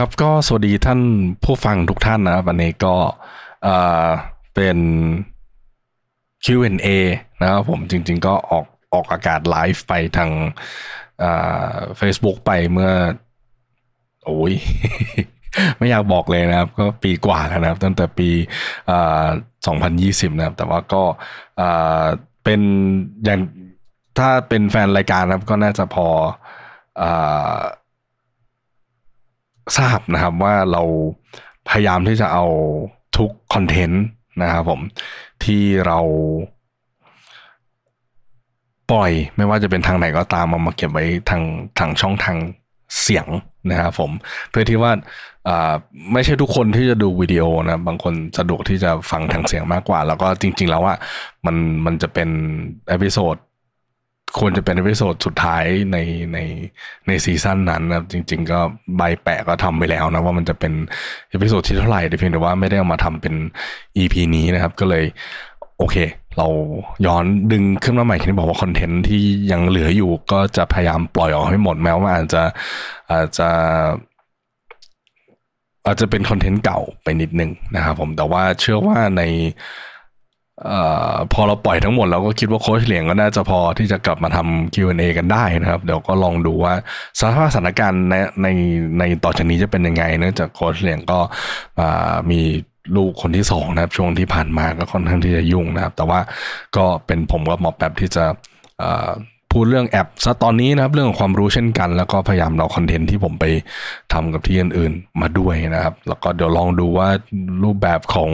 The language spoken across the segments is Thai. ครับก็สวัสดีท่านผู้ฟังทุกท่านนะวันนี้ก็เป็น Q&A นะครับผมจริงๆก็ออกอากาศไลฟ์ไปทางFacebook ไปเมื่อโอ้ย ไม่อยากบอกเลยนะครับก็ปีกว่าแล้วนะครับตั้งแต่ปี2020นะครับแต่ว่าก็เป็นอย่างถ้าเป็นแฟนรายการนะครับก็น่าจะพอทราบนะครับว่าเราพยายามที่จะเอาทุกคอนเทนต์นะครับผมที่เราปล่อยไม่ว่าจะเป็นทางไหนก็ตามมาเก็บไว้ทางช่องทางเสียงนะครับผมเพื่อที่ว่าไม่ใช่ทุกคนที่จะดูวิดีโอนะบางคนสะดวกที่จะฟังทางเสียงมากกว่าแล้วก็จริงๆแล้วว่ามันจะเป็นเอพิโซดควรจะเป็นเอพิโซดสุดท้ายในซีซั่นนั้นนะครับจริงๆก็ใบแปะก็ทำไปแล้วนะว่ามันจะเป็นเอพิโซดที่เท่าไหร่แต่เพียงแต่ว่าไม่ได้เอามาทำเป็น EP นี้นะครับก็เลยโอเคเราย้อนดึงขึ้นมาใหม่ที่บอกว่าคอนเทนต์ที่ยังเหลืออยู่ก็จะพยายามปล่อยออกให้หมดแม้ว่าอาจจะเป็นคอนเทนต์เก่าไปนิดนึงนะครับผมแต่ว่าเชื่อว่าในพอเราปล่อยทั้งหมดเราก็คิดว่าโค้ชเหลียงก็น่าจะพอที่จะกลับมาทำ Q&A กันได้นะครับเดี๋ยวก็ลองดูว่าสภาพสถานการณ์ในต่อจากนี้จะเป็นยังไงเนื่องจากโค้ชเหลียงก็มีลูกคนที่สองนะครับช่วงที่ผ่านมาก็ค่อนข้างที่จะยุ่งนะครับแต่ว่าก็เป็นผมกับหมอแป๊บที่จะพูดเรื่องแอปซะตอนนี้นะครับเรื่องของความรู้เช่นกันแล้วก็พยายามเอาคอนเทนต์ที่ผมไปทำกับที่อื่นๆมาด้วยนะครับแล้วก็เดี๋ยวลองดูว่ารูปแบบของ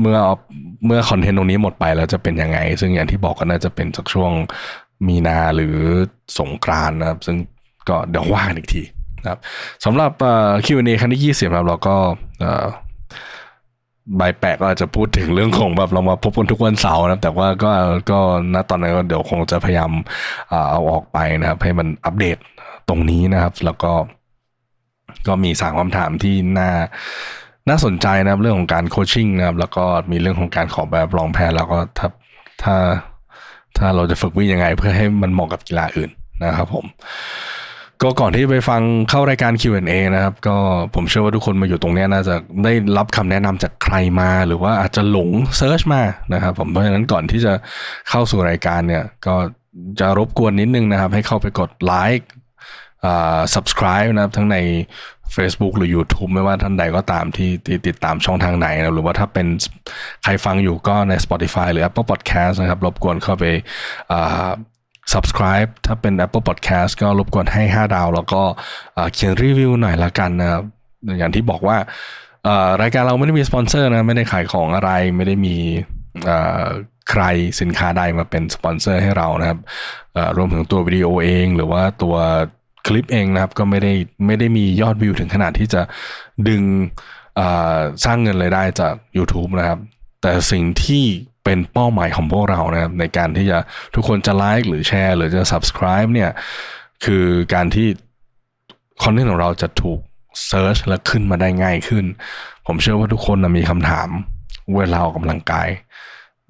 เมื่อคอนเทนต์ตรงนี้หมดไปแล้วจะเป็นยังไงซึ่งอย่างที่บอกก็น่าจะเป็นสักช่วงมีนาหรือสงกรานต์นะครับซึ่งก็เดี๋ยวว่ากันอีกทีนะครับสำหรับQ&A ครั้งที่20ครับเราก็ใบแปะก็อาจจะพูดถึงเรื่องของแบบเรามาพบกันทุกวันเสาร์นะครับแต่ว่าก็ณตอนนั้นก็เดี๋ยวคงจะพยายามเอาออกไปนะครับให้มันอัปเดตตรงนี้นะครับแล้วก็มี3คำถามที่น่าสนใจนะครับเรื่องของการโคชชิ่งนะครับแล้วก็มีเรื่องของการขอแบบลองแพทย์แล้วก็ถ้าเราจะฝึกวิ่งยังไงเพื่อให้มันเหมาะกับกีฬาอื่นนะครับผมก็ก่อนที่ไปฟังเข้ารายการ Q&A นะครับก็ผมเชื่อว่าทุกคนมาอยู่ตรงนี้น่าจะได้รับคำแนะนำจากใครมาหรือว่าอาจจะหลงเซิร์ชมานะครับผมเพราะฉะนั้นก่อนที่จะเข้าสู่รายการเนี่ยก็จะรบกวนนิดนึงนะครับให้เข้าไปกดไลค์subscribe นะครับทั้งใน Facebook หรือ YouTube ไม่ว่าท่านใดก็ตามที่ติดตามช่องทางไหนนะหรือว่าถ้าเป็นใครฟังอยู่ก็ใน Spotify หรือ Apple Podcast นะครับรบกวนเข้าไปsubscribe ถ้าเป็น Apple Podcast ก็รบกวนให้5ดาวแล้วก็เขียนรีวิวหน่อยละกันนะครับอย่างที่บอกว่ารายการเราไม่ได้มีสปอนเซอร์นะไม่ได้ขายของอะไรไม่ได้มีใครสินค้าใดมาเป็นสปอนเซอร์ให้เรานะครับรวมถึงตัววิดีโอเองหรือว่าตัวคลิปเองนะครับก็ไม่ได้มียอดวิวถึงขนาดที่จะดึงสร้างเงินรายได้จาก YouTube นะครับแต่สิ่งที่เป็นเป้าหมายของพวกเรานะครับในการที่จะทุกคนจะไลค์หรือแชร์หรือจะ Subscribe เนี่ยคือการที่คอนเทนต์ของเราจะถูกเซิร์ชและขึ้นมาได้ง่ายขึ้นผมเชื่อว่าทุกคนมีคำถามเวลาออกกำลังกาย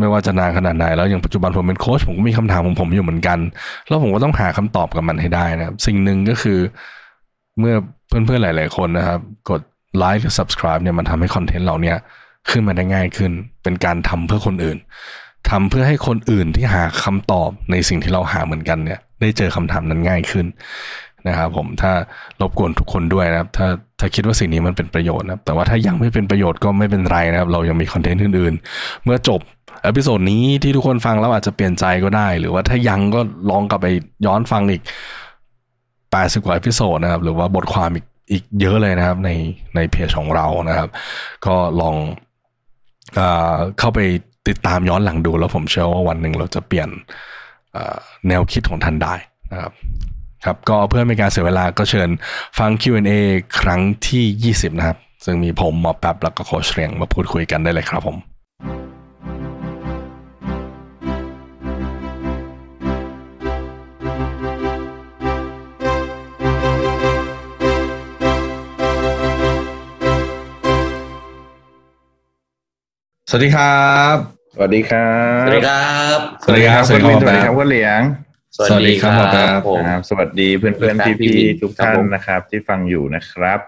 ไม่ว่าจะนานขนาดไหนแล้วอย่างปัจจุบันผมเป็นโค้ชผมก็มีคำถามของผมอยู่เหมือนกันแล้วผมก็ต้องหาคำตอบกับมันให้ได้นะครับสิ่งหนึ่งก็คือเมื่อเพื่อนๆหลายๆคนนะครับกดไลค์หรือ Subscribe เนี่ยมันทำให้คอนเทนต์เราเนี่ยขึ้นมาได้ง่ายขึ้นเป็นการทำเพื่อคนอื่นทำเพื่อให้คนอื่นที่หาคำตอบในสิ่งที่เราหาเหมือนกันเนี่ยได้เจอคำถามนั้นง่ายขึ้นนะครับผมถ้ารบกวนทุกคนด้วยนะครับถ้าคิดว่าสิ่งนี้มันเป็นประโยชน์นะครับแต่ว่าถ้ายังไม่เป็นประโยชน์ก็ไม่เป็นไรนะครับเรายังมีคอนเทนต์อื่นๆเมื่อจบเอพิโซดนี้ที่ทุกคนฟังแล้วอาจจะเปลี่ยนใจก็ได้หรือว่าถ้ายังก็ลองกลับไปย้อนฟังอีก80กว่าเอพิโซดนะครับหรือว่าบทความอีกเยอะเลยนะครับในเพจของเรานะครับก็ลองเข้าไปติดตามย้อนหลังดูแล้วผมเชื่อว่าวันหนึ่งเราจะเปลี่ยน แนวคิดของท่านได้นะครับก็เพื่อไม่ให้การเสียเวลาก็เชิญฟัง Q&A ครั้งที่20นะครับซึ่งมีผมหมอแป๊บแล้วก็โค้ชเรียงมาพูดคุยกันได้เลยครับผมสวัสดีครับสวัสดีครับสวัสดีครับสวัสดีครับสวัสดีครับคุณเหลียงสวัสดีครับผมสวัสดีเพื่อนๆพี่ๆทุกท่านนะครับที่ฟังอยู่นะครับ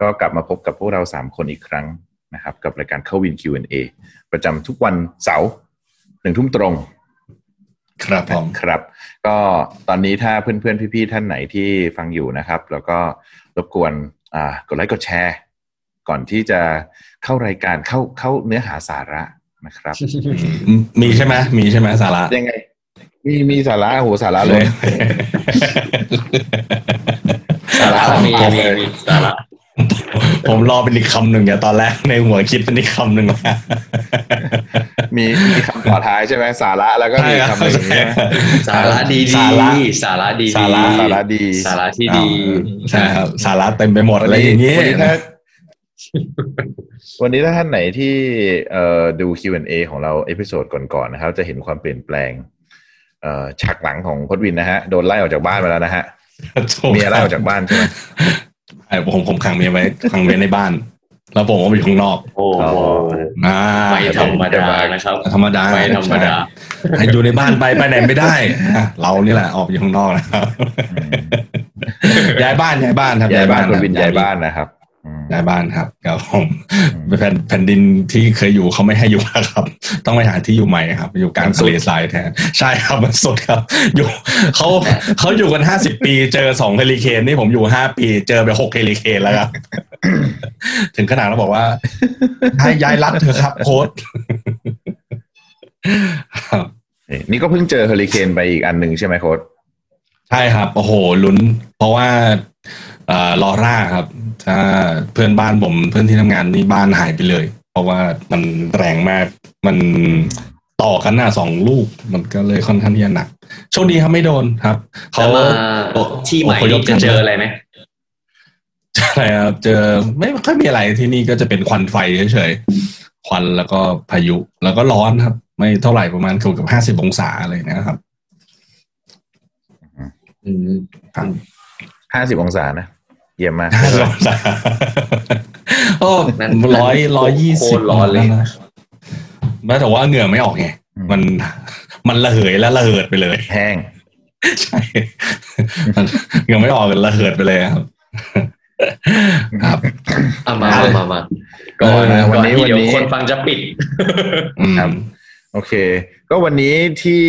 ก็กลับมาพบกับพวกเรา3คนอีกครั้งนะครับกับรายการเข้าวิน Q&A ประจำทุกวันเสาร์ 19:00 น.ตรงครับผมครับก็ตอนนี้ถ้าเพื่อนๆพี่ๆท่านไหนที่ฟังอยู่นะครับแล้วก็รบกวนกดไลค์กดแชร์ก่อนที่จะเข้ารายการเข้าเนื้อหาสาระนะครับมีใช่ไหมสาระยังไงมีสาระโหสาระเลยสาระมีสาระผมรอเป็นอีกคำหนึ่งอย่าตอนแรกในหัวคิดเป็นอีกคำหนึ่งมีคำต่อท้ายใช่ไหมสาระแล้วก็มีคำอะไรอย่างเงี้ยสาระดีสาระที่ดีใช่ครับสาระเต็มไปหมดอะไรอย่างเงี้ยวันนี้ถ้าท่านไหนที่ดู Q&A ของเราเอพิโซดก่อนๆนะครับจะเห็นความเปลี่ยนแปลงฉากหลังของโค้ชวินนะฮะโดนไล่ออกจากบ้านมาแล้วนะฮะเมียไล่ออกจากบ้านใช่ไหมไอ้ผมขังเมียไว้ในบ้านแล้วผมก็ไปอยู่ข้างนอกโอ้โหไม่ธรรมดานะครับไม่ธรรมดาให้อยู่ในบ้านไปไหนไม่ได้เรานี่แหละออกอยู่ข้างนอกนะครับย้ายบ้านครับย้ายบ้านโค้ชวินย้ายบ้านนะครับย้ายบ้านครับกับผมแผ่นดินที่เคยอยู่เขาไม่ให้อยู่ครับต้องไปหาที่อยู่ใหม่ครับอยู่กลางทะเลทรายแทนใช่ครับมันสดครับอยู่เขาอยู่กัน50ปีเจอ2เฮอริเคนนี่ผมอยู่5ปีเจอไป6เฮอริเคนแล้วครับ ถึงขนาดเราบอกว่าให้ย้ายรัฐเถอะครับโค้ชนี่ก็เพิ่งเจอเฮอริเคนไปอีกอันนึงใช่ไหมโค้ชใช่ครับโอ้โหลุ้นเพราะว่าลอร่าครับถ้าเพื่อนบ้านผมเพื่อนที่ทำงานนี่บ้านหายไปเลยเพราะว่ามันแรงมากมันต่อกันหน้า2ลูกมันก็เลยค่อนข้างที่จะหนักโชคดีครับไม่โดนครับเขาที่ใหม่จะเจออะไรไหมอะไรครับเจอไม่ค่อยมีอะไรที่นี่ก็จะเป็นควันไฟเฉยๆควันแล้วก็พายุแล้วก็ร้อนครับไม่เท่าไหร่ประมาณเกือบ50องศาอะไรนะครับ50องศานะเยี่ยมมาก50องศาโอ้120ร้อนเลยนะแต่ว่าเหงื่อไม่ออกไงมันระเหยและระเหิดไปเลยแห้งใช่เหงื่อไม่ออกกันระเหิดไปเลยครับครับมาก่อนนะวันนี้เดี๋ยวคนฟังจะปิดครับโอเคก็วันนี้ที่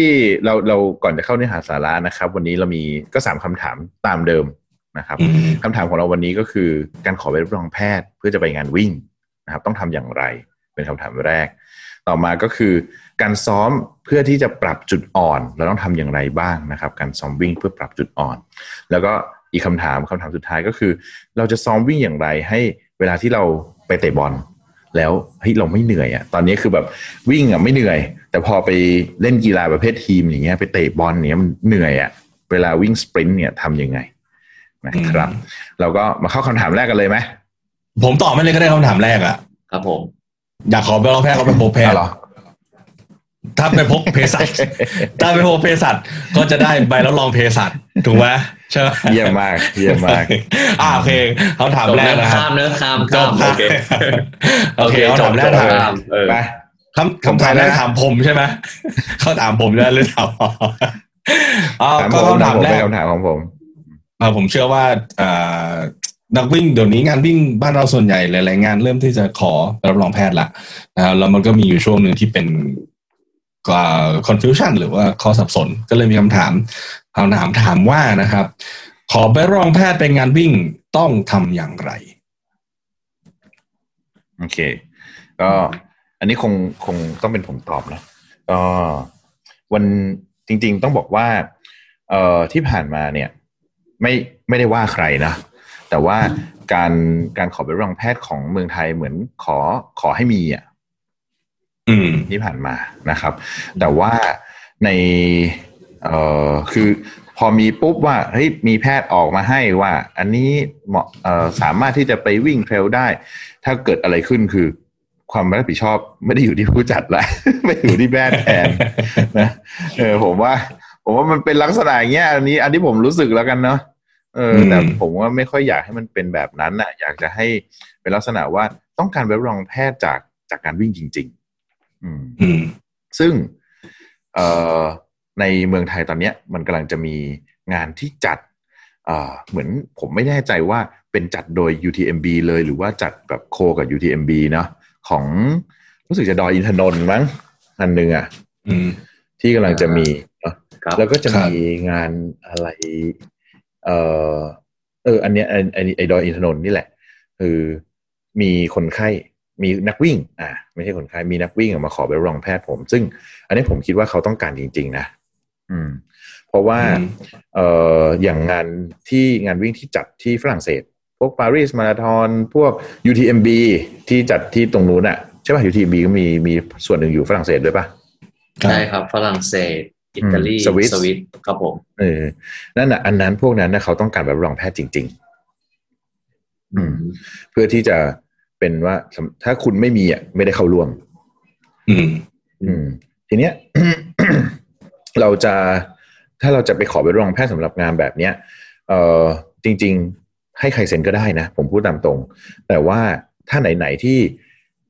เราก่อนจะเข้าเนื้อหาสาระนะครับวันนี้เรามีก็3คำถามตามเดิมนะครับคำถามของเราวันนี้ก็คือการขอใบรับรองแพทย์เพื่อจะไปงานวิ่งนะครับต้องทำอย่างไรเป็นคำถามแรกต่อมาก็คือการซ้อมเพื่อที่จะปรับจุดอ่อนเราต้องทำอย่างไรบ้างนะครับการซ้อมวิ่งเพื่อปรับจุดอ่อนแล้วก็อีกคำถามสุดท้ายก็คือเราจะซ้อมวิ่งอย่างไรให้เวลาที่เราไปเตะบอลแล้วเฮ้ยเราไม่เหนื่อยอ่ะตอนนี้คือแบบวิ่งอ่ะไม่เหนื่อยแต่พอไปเล่นกีฬาประเภททีมอย่างเงี้ยไปเตะบอลเนี้ยมันเหนื่อยอ่ะเวลาวิ่งสปรินต์เนี่ยทำยังไงนะครับเราก็มาเข้าคำถามแรกกันเลยไหมผมตอบไม่เลยก็ได้คำถามแรกอ่ะครับผมอยากขอไปรอบแพทย์ก็ไปพบแพทย์เหรอถ้าไปพบเภสัชก็จะได้ใบรับรองเภสัชถูกไหมใช่ไหมเยี่ยมมากโอเคเขาถามแรกนะครับข้ามโอเคเขาถามแรกไปคำถามแรกถามผมใช่ไหมเขาถามผมแล้วหรือเปล่าก็เขาถามแรกคำถามของผมผมเชื่อว่านักวิ่งเดี๋ยวนี้งานวิ่งบ้านเราส่วนใหญ่หลายๆงานเริ่มที่จะขอรับรองแพทย์ละนะครับแล้วมันก็มีอยู่ช่วงหนึ่งที่เป็นconfusion หรือว่าข้อสับสนก็เลยมีคำถามว่านะครับขอใบรับรองแพทย์เป็นงานวิ่งต้องทำอย่างไรโอเคก็อันนี้คงต้องเป็นผมตอบนะก็วันจริงๆต้องบอกว่าที่ผ่านมาเนี่ยไม่ได้ว่าใครนะแต่ว่าการขอใบรับรองแพทย์ของเมืองไทยเหมือนขอให้มีอ่ะที่ผ่านมานะครับแต่ว่าใน คือพอมีปุ๊บว่าเฮ้ยมีแพทย์ออกมาให้ว่าอันนี้เหมาะสามารถที่จะไปวิ่งเทรลได้ถ้าเกิดอะไรขึ้นคือความรับผิดชอบไม่ได้อยู่ที่ผู้จัดละไม่อยู่ที่แพทย์แทนนะผมว่ามันเป็นลักษณะอย่างเงี้ยอันนี้ผมรู้สึกแล้วกันเนาะแต่ผมว่าไม่ค่อยอยากให้มันเป็นแบบนั้นน่ะอยากจะให้เป็นลักษณะว่าต้องการใบรับรองแพทย์จากการวิ่งจริงๆซึ่งในเมืองไทยตอนนี้มันกำลังจะมีงานที่จัดเหมือนผมไม่แน่ใจว่าเป็นจัดโดย UTMB เลยหรือว่าจัดแบบโคกับ UTMB เนาะของรู้สึกจะดอยอินทนนท์มั้งอันนึงอ่ะที่กำลังจะมีแล้วก็จะมีงานอะไรอันเนี้ยไอดอยอินทนนท์นี่แหละคือมีคนไข้มีนักวิ่งไม่ใช่คนไข้มีนักวิ่งมาขอใบรับรองแพทย์ผมซึ่งอันนี้ผมคิดว่าเขาต้องการจริงๆนะเพราะว่าอย่างงานวิ่งที่จัดที่ฝรั่งเศสพวกปารีสมาราธอนพวก UTMB ที่จัดที่ตรงนู้นอ่ะใช่ป่ะ UTMB ก็มีส่วนหนึ่งอยู่ฝรั่งเศสด้วยป่ะใช่ครับฝรั่งเศสอิตาลีสวิตครับผมนั่นน่ะอันนั้นพวกนั้นนะเขาต้องการใบรับรองแพทย์จริงๆเพื่อที่จะเป็นว่าถ้าคุณไม่มีอ่ะไม่ได้เข้าร่วมทีเนี้ย ถ้าเราจะไปขอใบรับรองแพทย์สำหรับงานแบบเนี้ยจริงๆให้ใครเซ็นก็ได้นะผมพูดตามตรงแต่ว่าถ้าไหนๆที่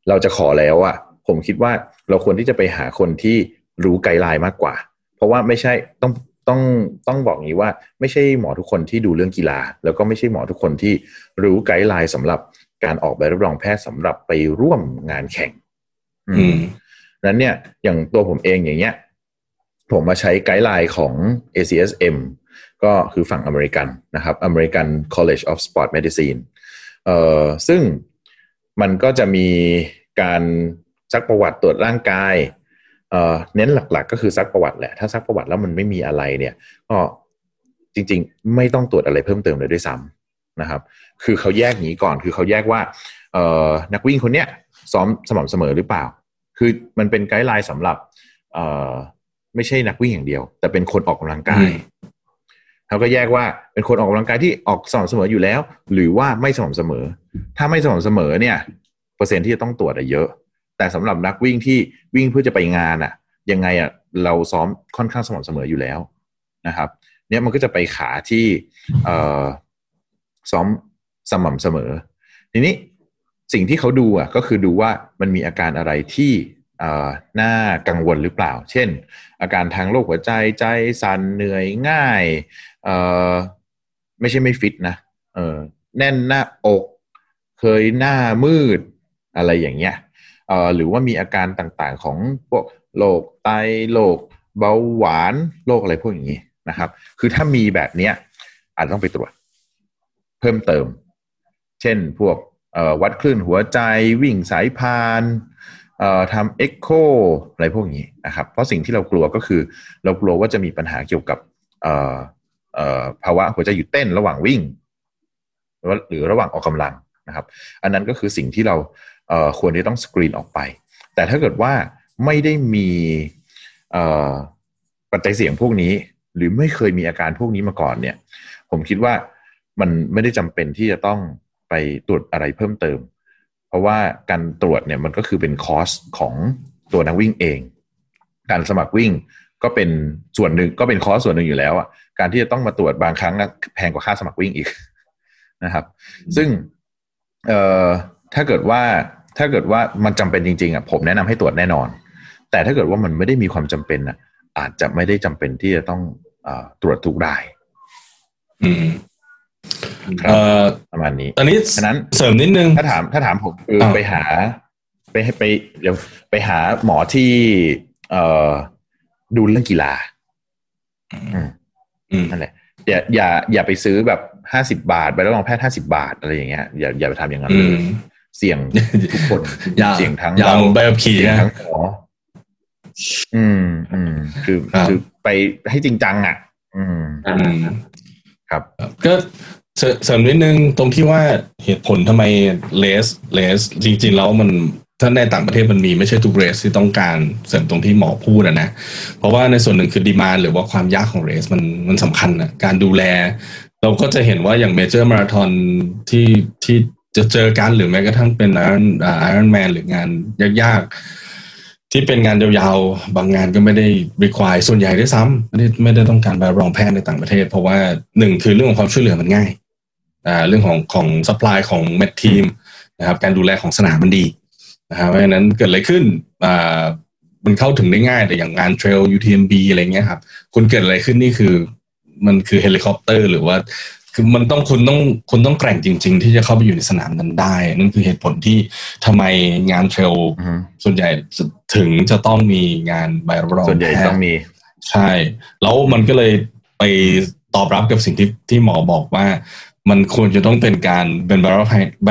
เราจะขอแล้วอ่ะผมคิดว่าเราควรที่จะไปหาคนที่รู้ไกด์ไลน์มากกว่าเพราะว่าไม่ใช่ต้องบอกงี้ว่าไม่ใช่หมอทุกคนที่ดูเรื่องกีฬาแล้วก็ไม่ใช่หมอทุกคนที่รู้ไกด์ไลน์สำหรับการออกใบรับรองแพทย์สำหรับไปร่วมงานแข่งนั้นเนี่ยอย่างตัวผมเองอย่างเงี้ยผมมาใช้ไกด์ไลน์ของ ACSM ก็คือฝั่งอเมริกันนะครับ American College of Sport Medicine ซึ่งมันก็จะมีการซักประวัติตรวจร่างกายเน้นหลักๆก็คือซักประวัติแหละถ้าซักประวัติแล้วมันไม่มีอะไรเนี่ยก็จริงๆไม่ต้องตรวจอะไรเพิ่มเติมเลยด้วยซ้ำนะครับคือเขาแยกอย่างนี้ก่อนคือเขาแยกว่านักวิ่งคนเนี้ยซ้อมสม่ำเสมอหรือเปล่าคือมันเป็นไกด์ไลน์สำหรับไม่ใช่นักวิ่งอย่างเดียวแต่เป็นคนออกกำลังกายเขาก็แยกว่าเป็นคนออกกำลังกายที่ออกสม่ำเสมออยู่แล้วหรือว่าไม่สม่ำเสมอถ้าไม่สม่ำเสมอเนี่ยเปอร์เซ็นต์ที่จะต้องตรวจเยอะแต่สำหรับนักวิ่งที่วิ่งเพื่อจะไปงานอะยังไงอะเราซ้อมค่อนข้างสม่ำเสมออยู่แล้วนะครับเนี่ยมันก็จะไปขาที่ซ้อมสม่ำเสมอทีนี้สิ่งที่เขาดูอ่ะก็คือดูว่ามันมีอาการอะไรที่น่ากังวลหรือเปล่าเช่นอาการทางโรคหัวใจใจสั่นเหนื่อยง่ายไม่ใช่ไม่ฟิตนะแน่นหน้าอกเคยหน้ามืดอะไรอย่างเงี้ยหรือว่ามีอาการต่างๆของพวกโรคไตโรคเบาหวานโรคอะไรพวกอย่างงี้นะครับคือถ้ามีแบบเนี้ยอาจต้องไปตรวจเพิ่มเติมเช่นพวกวัดคลื่นหัวใจวิ่งสายพานทำเอ็กโคอะไรพวกนี้นะครับเพราะสิ่งที่เรากลัวก็คือเรากลัวว่าจะมีปัญหาเกี่ยวกับภาวะหัวใจหยุดเต้นระหว่างวิ่งหรือระหว่างออกกำลังนะครับอันนั้นก็คือสิ่งที่เราควรจะต้องสกรีนออกไปแต่ถ้าเกิดว่าไม่ได้มีปัจจัยเสี่ยงพวกนี้หรือไม่เคยมีอาการพวกนี้มาก่อนเนี่ยผมคิดว่ามันไม่ได้จำเป็นที่จะต้องไปตรวจอะไรเพิ่มเติมเพราะว่าการตรวจเนี่ยมันก็คือเป็นคอสของตัวนักวิ่งเองการสมัครวิ่งก็เป็นส่วนหนึ่งก็เป็นคอสส่วนหนึ่งอยู่แล้วอ่ะการที่จะต้องมาตรวจบางครั้งแพงกว่าค่าสมัครวิ่งอีกนะครับซึ่งถ้าเกิดว่ามันจำเป็นจริงๆอ่ะผมแนะนำให้ตรวจแน่นอนแต่ถ้าเกิดว่ามันไม่ได้มีความจำเป็นอ่ะอาจจะไม่ได้จำเป็นที่จะต้องตรวจทุกรายประมาณนี้ตอนนี้เสริมนิดนึงถ้าถามผมคือไปหาหมอที่ดูเรื่องกีฬานั่นแหละอย่าไปซื้อแบบ50 บาทไปแล้วลองแพทย์50 บาทอะไรอย่างเงี้ยอย่าไปทำอย่างนั้นเลยเสี่ยงทุกคนเสี่ยงทั้งเราใบขับขี่ทั้งหมอคือไปให้จริงจังอ่ะก็เสริมนิดนึงตรงที่ว่าเหตุผลทำไมเลสจริงๆแล้วมัน ถ้าในต่างประเทศมันมีไม่ใช่ทุกเรสที่ต้องการเสริมตรงที่หมอพูดนะเพราะว่าในส่วนหนึ่งคือดีมานด์หรือว่าความยากของเรสมันสำคัญนะการดูแลเราก็จะเห็นว่าอย่างเมเจอร์มาราธอนที่จะเจอกันหรือแม้กระทั่งเป็นไอรอนแมนหรืองานยากๆที่เป็นงานยาวๆบางงานก็ไม่ได้ require ส่วนใหญ่ด้วยซ้ำไม่ได้ต้องการใบรับรองแพทย์ในต่างประเทศเพราะว่าหนึ่งคือเรื่องของความช่วยเหลือมันง่ายเรื่องของ supply ของ med team นะครับการดูแลของสนามมันดีนะครับเพราะฉะนั้นเกิดอะไรขึ้นมันเข้าถึงได้ง่ายแต่อย่างงาน trail UTMB อะไรเงี้ยครับคุณเกิดอะไรขึ้นนี่คือมันคือเฮลิคอปเตอร์หรือว่าคือมันต้องคุณต้องแกร่งจริงๆที่จะเข้าไปอยู่ในสนามนั้นได้นั่นคือเหตุผลที่ทำไมงานเทรลส่วนใหญ่ถึงจะต้องมีงานใบรับรองส่วนใหญ่ต้องมีใช่แล้วมันก็เลยไปตอบรับกับสิ่งที่หมอบอกว่ามันควรจะต้องเป็นการเป็นใบ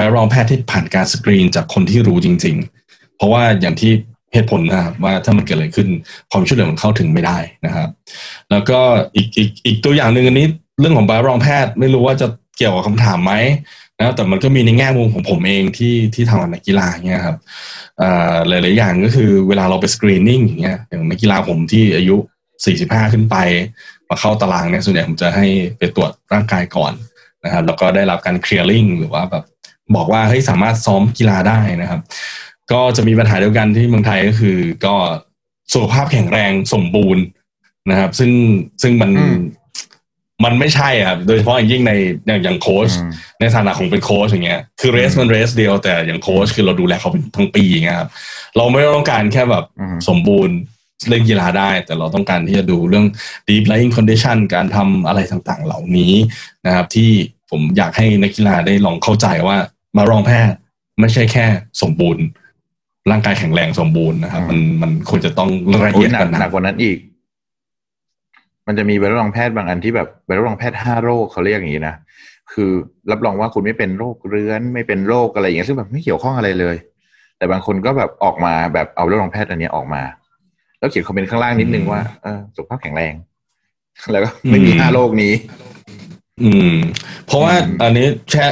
รับรองแพทย์ที่ผ่านการสกรีนจากคนที่รู้จริงๆเพราะว่าอย่างที่เหตุผลนะครับว่าถ้ามันเกิดอะไรขึ้นความช่วยเหลือมันเข้าถึงไม่ได้นะครับแล้วก็อีกตัวอย่างนึงอันนี้เรื่องของใบรับรองแพทย์ไม่รู้ว่าจะเกี่ยวกับคำถามไหมนะแต่มันก็มีในแง่มุมของผมเองที่ทำนักกีฬาเนี่ยครับหลายๆอย่างก็คือเวลาเราไปสกรีนนิ่งอย่างเงี้ยอย่างนักกีฬาผมที่อายุ45ขึ้นไปมาเข้าตารางเนี่ยส่วนใหญ่ผมจะให้ไปตรวจร่างกายก่อนนะครับแล้วก็ได้รับการเคลียร์ลิงหรือว่าแบบบอกว่าเฮ้ยสามารถซ้อมกีฬาได้นะครับก็จะมีปัญหาเดียวกันที่เมืองไทยก็คือก็สุขภาพแข็งแรงสมบูรณ์นะครับซึ่งมันไม่ใช่ครับโดยเฉพาะอย่างยิ่งในอย่างโค้ชในฐานะของเป็นโค้ชอย่างเงี้ยคือเรสมันเรสเดียวแต่อย่างโค้ชคือเราดูแลเขาเป็นทั้งปีอย่างเงี้ยครับเราไม่ต้องการแค่แบบสมบูรณ์เล่นกีฬาได้แต่เราต้องการที่จะดูเรื่อง deep playing condition การทำอะไรต่างๆเหล่านี้นะครับที่ผมอยากให้นักกีฬาได้ลองเข้าใจว่ามาลองแพทย์ไม่ใช่แค่สมบูรณ์ร่างกายแข็งแรงสมบูรณ์นะครับมันควรจะต้องละเอียดกันหนักกว่านั้นอีกมันจะมีใบรับรองแพทย์บางอันที่แบบใบรับรองแพทย์5โรคเขาเรียกอย่างนี้นะคือรับรองว่าคุณไม่เป็นโรคเรื้อนไม่เป็นโรคอะไรอย่างเงี้ยซึ่งแบบไม่เกี่ยวข้องอะไรเลยแต่บางคนก็แบบออกมาแบบเอาใบรับรองแพทย์อันนี้ออกมาแล้วเขียนคอมเมนต์ข้างล่างนิดนึงว่าสุขภาพแข็งแรงแล้วก็ไม่มี5โรคนี้เพราะว่าอันนี้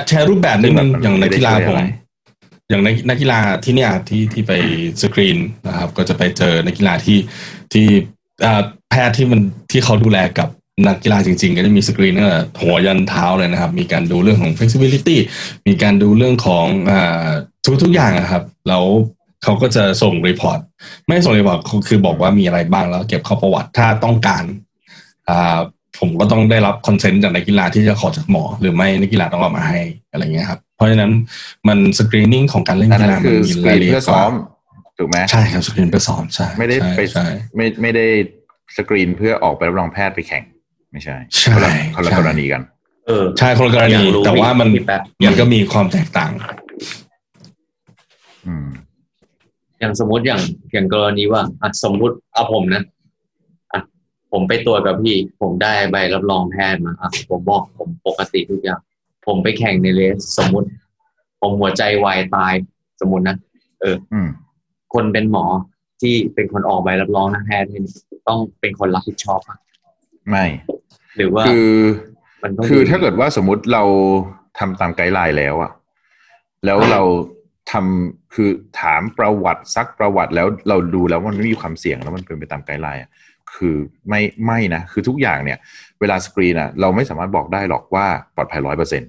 แชร์รูปแบบนี้มันอย่างนักกีฬาผมอย่างนักกีฬาที่เนี่ยที่ไปสกรีนนะครับก็จะไปเจอนักกีฬาที่แพทย์ที่เขาดูแลกับนักกีฬาจริงๆก็จะมีสกรีนตั้งแต่หัวยันเท้าเลยนะครับมีการดูเรื่องของ flexibility มีการดูเรื่องของทุกอย่างนะครับแล้วเขาก็จะส่งรีพอร์ตไม่ส่งรีพอร์ตคือบอกว่ามีอะไรบ้างแล้วเก็บข้อประวัติถ้าต้องการผมก็ต้องได้รับคอนเซนต์จากนักกีฬาที่จะขอจากหมอหรือไม่นักกีฬาต้องเอามาให้อะไรเงี้ยครับเพราะฉะนั้นมันสกรีนนิ่งของการเล่นกีฬาคือสกรีนเพื่อซ้อมถูกไหมใช่ครับสกรีนเพื่อซ้อมใช่ไม่ได้ไปไม่ได้สกรีนเพื่อออกไปรับรองแพทย์ไปแข่งไม่ใช่คนละกรณีกันใช่คนละกรณีแต่ว่ามันก็มีความแตกต่างอย่างสมมติอย่างกรณีว่าสมมติเอาผมนะผมไปตรวจกับพี่ผมได้ใบรับรองแพทย์มาผมบอกผมปกติทุกอย่างผมไปแข่งในเรสสมมติผมหัวใจวายตายสมมตินะคนเป็นหมอที่เป็นคนออกใบรับรองแพทย์ต้องเป็นคนรับผิดชอบไม่หรือว่าคือถ้าเกิดว่าสมมติเราทำตามไกด์ไลน์แล้วอะแล้วเราทำคือถามประวัติซักประวัติแล้วเราดูแล้วมันไม่มีความเสี่ยงแล้วมันเป็นไปตามไกด์ไลน์คือไม่นะคือทุกอย่างเนี่ยเวลาสกรีนอะเราไม่สามารถบอกได้หรอกว่าปลอดภัย 100%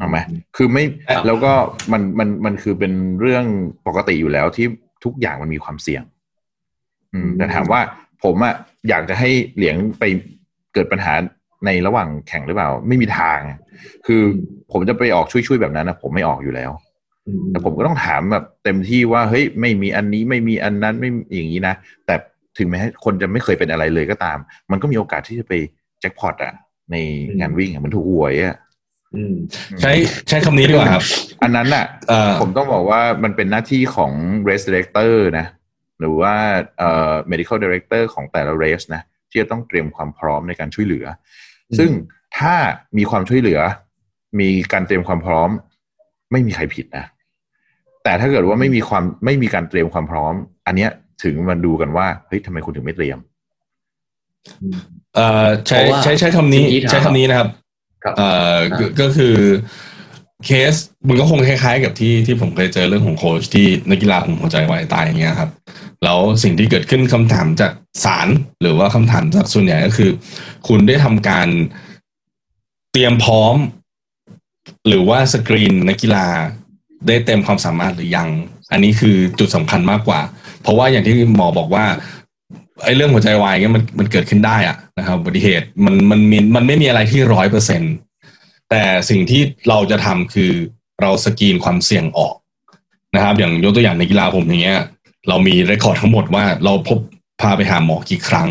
เอาไหมคือไม่แล้วก็มันคือเป็นเรื่องปกติอยู่แล้วที่ทุกอย่างมันมีความเสี่ยงแต่ถามว่าผมอะอยากจะให้เหลียงไปเกิดปัญหาในระหว่างแข่งหรือเปล่าไม่มีทางคือผมจะไปออกช่วยๆแบบนั้นนะผมไม่ออกอยู่แล้วแต่ผมก็ต้องถามแบบเต็มที่ว่าเฮ้ยไม่มีอันนี้ไม่มีอันนั้นไม่อย่างนี้นะแต่ถึงแม้คนจะไม่เคยเป็นอะไรเลยก็ตามมันก็มีโอกาสที่จะไปแจ็คพอตอ่ะในงานวิ่งมันถูกหวยอ่ะใช้คำนี้ดีกว่าครับอันนั้นอ่ะผมต้องบอกว่ามันเป็นหน้าที่ของ race director นะหรือว่าmedical director ของแต่ละ race นะที่จะต้องเตรียมความพร้อมในการช่วยเหลือซึ่งถ้ามีความช่วยเหลือมีการเตรียมความพร้อมไม่มีใครผิดนะแต่ถ้าเกิดว่าไม่มีการเตรียมความพร้อมอันเนี้ยถึงมาดูกันว่าเฮ้ยทำไมคุณถึงไม่เตรียมใช้คำนี้นะครับก็คือ เคสมันก็คงคล้ายๆกับที่ผมเคยเจอเรื่องของโค้ชที่นักกีฬาหัวใจวายตายอย่างเงี้ยครับแล้วสิ่งที่เกิดขึ้นคำถามจากศาลหรือว่าคำถามจากส่วนใหญ่ก็คือคุณได้ทำการเตรียมพร้อมหรือว่าสกรีนนักกีฬาได้เต็มความสามารถหรือยังอันนี้คือจุดสำคัญมากกว่าเพราะว่าอย่างที่หมอบอกว่าไอ้เรื่องหัวใจวายเงี้ยมันเกิดขึ้นได้อะนะครับอุบัติเหตุมันไม่มีอะไรที่ 100%แต่สิ่งที่เราจะทำคือเราสกรีนความเสี่ยงออกนะครับอย่างยกตัวอย่างในกีฬาผมอย่างเงี้ยเรามีเรคคอร์ดทั้งหมดว่าเราพาไปหาหมอกี่ครั้ง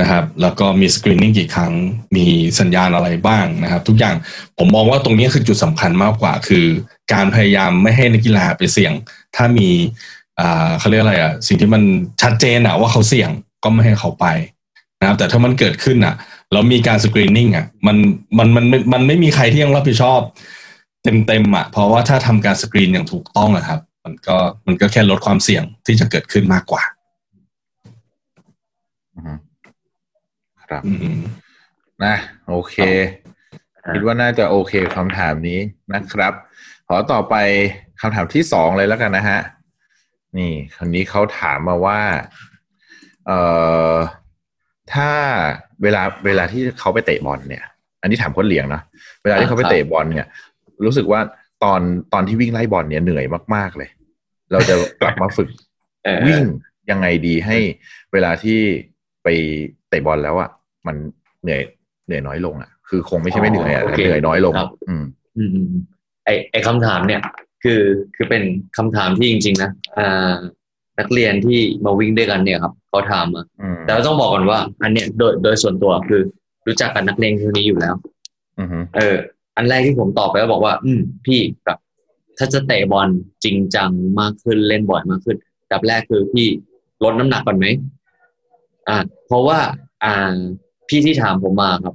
นะครับแล้วก็มีสกรีนนิ่งกี่ครั้งมีสัญญาณอะไรบ้างนะครับทุกอย่างผมมองว่าตรงนี้คือจุดสำคัญมากกว่าคือการพยายามไม่ให้นักกีฬาไปเสี่ยงถ้ามีเขาเรียกอะไรอะสิ่งที่มันชัดเจนอะว่าเขาเสี่ยงก็ไม่ให้เขาไปนะครับแต่ถ้ามันเกิดขึ้นอะแล้วมีการสกรีนนิ่งอ่ะมันไม่มีใครที่ยังรับผิดชอบเต็มอ่ะเพราะว่าถ้าทำการสกรีนอย่างถูกต้องนะครับมันก็แค่ลดความเสี่ยงที่จะเกิดขึ้นมากกว่าครับนะโอเคคิดว่าน่าจะโอเคคำถามนี้นะครับขอต่อไปคำถามที่สองเลยแล้วกันนะฮะนี่คนนี้เขาถามมาว่าถ้าเวลาที่เขาไปเตะบอลเนี่ยอันนี้ถามคนเลี้ยงนะเวลาที่เขาไปเตะบอลเนี่ยรู้สึกว่าตอนที่วิ่งไล่บอลเนี่ยเหนื่อยมากๆเลยเราจะกลับมาฝึกวิ่งยังไงดีให้เวลาที่ไปเตะบอลแล้วอ่ะมันเหนื่อยน้อยลงอ่ะคือคงไม่ใช่ไม่เหนื่อยอ่ะเหนื่อยน้อยลงไอคำถามเนี่ยคือเป็นคำถามที่จริงๆนะนักเรียนที่มาวิ่งด้วยกันเนี่ยครับเขาถามมาแต่เราต้องบอกก่อนว่าอันเนี้ยโดยส่วนตัวคือรู้จักกับนักเลงคนนี้อยู่แล้วอันแรกที่ผมตอบไปก็บอกว่าพี่แบบถ้าจะเตะบอลจริงจังมากขึ้นเล่นบ่อยมากขึ้นดับแรกคือพี่ลดน้ำหนักก่อนไหมเพราะว่าพี่ที่ถามผมมาครับ